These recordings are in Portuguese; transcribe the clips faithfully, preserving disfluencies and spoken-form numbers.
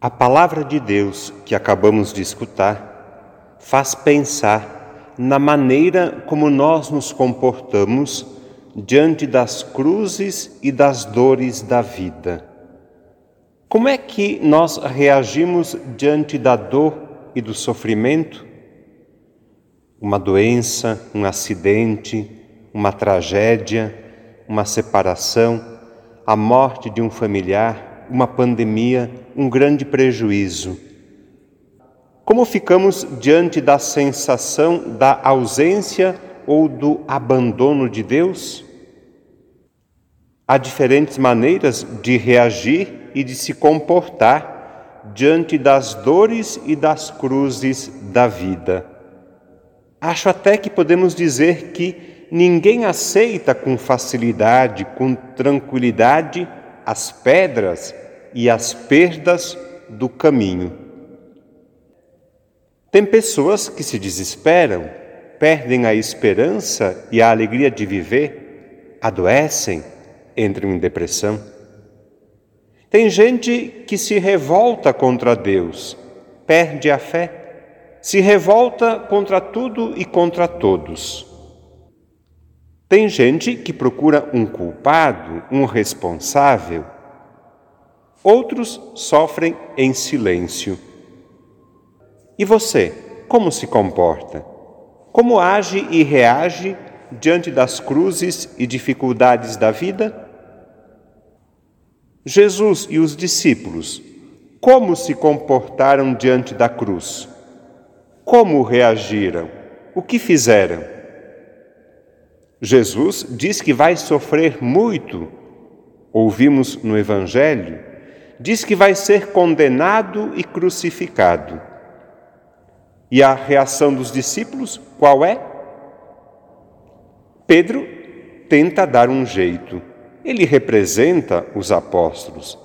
A palavra de Deus que acabamos de escutar faz pensar na maneira como nós nos comportamos diante das cruzes e das dores da vida. Como é que nós reagimos diante da dor e do sofrimento? Uma doença, um acidente, uma tragédia, uma separação, a morte de um familiar, uma pandemia, um grande prejuízo. Como ficamos diante da sensação da ausência ou do abandono de Deus? Há diferentes maneiras de reagir e de se comportar diante das dores e das cruzes da vida. Acho até que podemos dizer que ninguém aceita com facilidade, com tranquilidade, as pedras e as perdas do caminho. Tem pessoas que se desesperam, perdem a esperança e a alegria de viver, adoecem, entram em depressão. Tem gente que se revolta contra Deus, perde a fé, se revolta contra tudo e contra todos. Tem gente que procura um culpado, um responsável. Outros sofrem em silêncio. E você, como se comporta? Como age e reage diante das cruzes e dificuldades da vida? Jesus e os discípulos, como se comportaram diante da cruz? Como reagiram? O que fizeram? Jesus diz que vai sofrer muito, ouvimos no Evangelho, diz que vai ser condenado e crucificado. E a reação dos discípulos, qual é? Pedro tenta dar um jeito. Ele representa os apóstolos.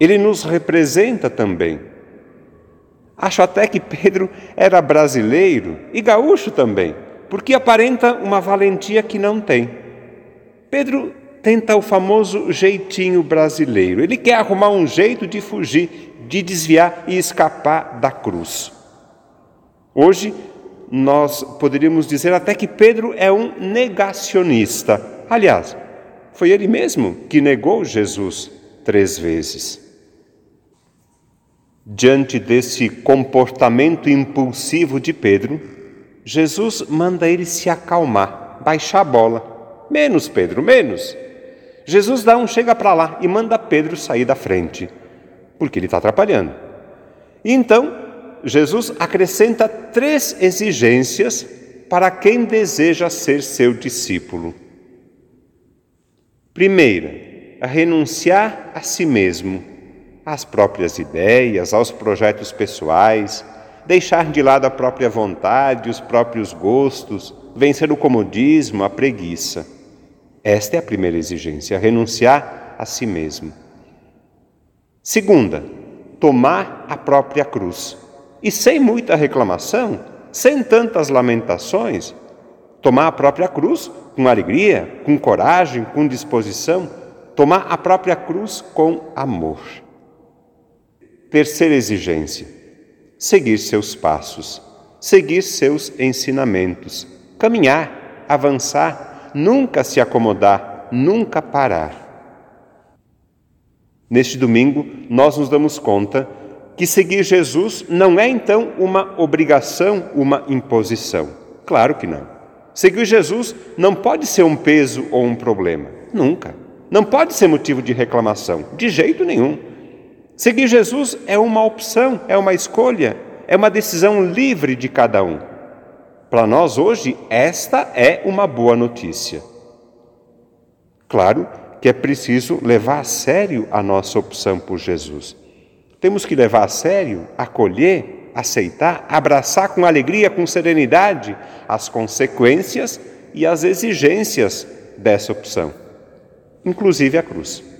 Ele nos representa também. Acho até que Pedro era brasileiro e gaúcho também, porque aparenta uma valentia que não tem. Pedro tenta o famoso jeitinho brasileiro. Ele quer arrumar um jeito de fugir, de desviar e escapar da cruz. Hoje, nós poderíamos dizer até que Pedro é um negacionista. Aliás, foi ele mesmo que negou Jesus três vezes. Diante desse comportamento impulsivo de Pedro, Jesus manda ele se acalmar, baixar a bola. Menos, Pedro, menos. Jesus dá um chega para lá e manda Pedro sair da frente, porque ele está atrapalhando. E então, Jesus acrescenta três exigências para quem deseja ser seu discípulo. Primeira, a renunciar a si mesmo, às próprias ideias, aos projetos pessoais, deixar de lado a própria vontade, os próprios gostos, vencer o comodismo, a preguiça. Esta é a primeira exigência, renunciar a si mesmo. Segunda, tomar a própria cruz. E sem muita reclamação, sem tantas lamentações, tomar a própria cruz com alegria, com coragem, com disposição, tomar a própria cruz com amor. Terceira exigência, seguir seus passos, seguir seus ensinamentos, caminhar, avançar, nunca se acomodar, nunca parar. Neste domingo, nós nos damos conta que seguir Jesus não é, então, uma obrigação, uma imposição. Claro que não. Seguir Jesus não pode ser um peso ou um problema, nunca. Não pode ser motivo de reclamação, de jeito nenhum. Seguir Jesus é uma opção, é uma escolha, é uma decisão livre de cada um. Para nós hoje, esta é uma boa notícia. Claro que é preciso levar a sério a nossa opção por Jesus. Temos que levar a sério, acolher, aceitar, abraçar com alegria, com serenidade, as consequências e as exigências dessa opção, inclusive a cruz.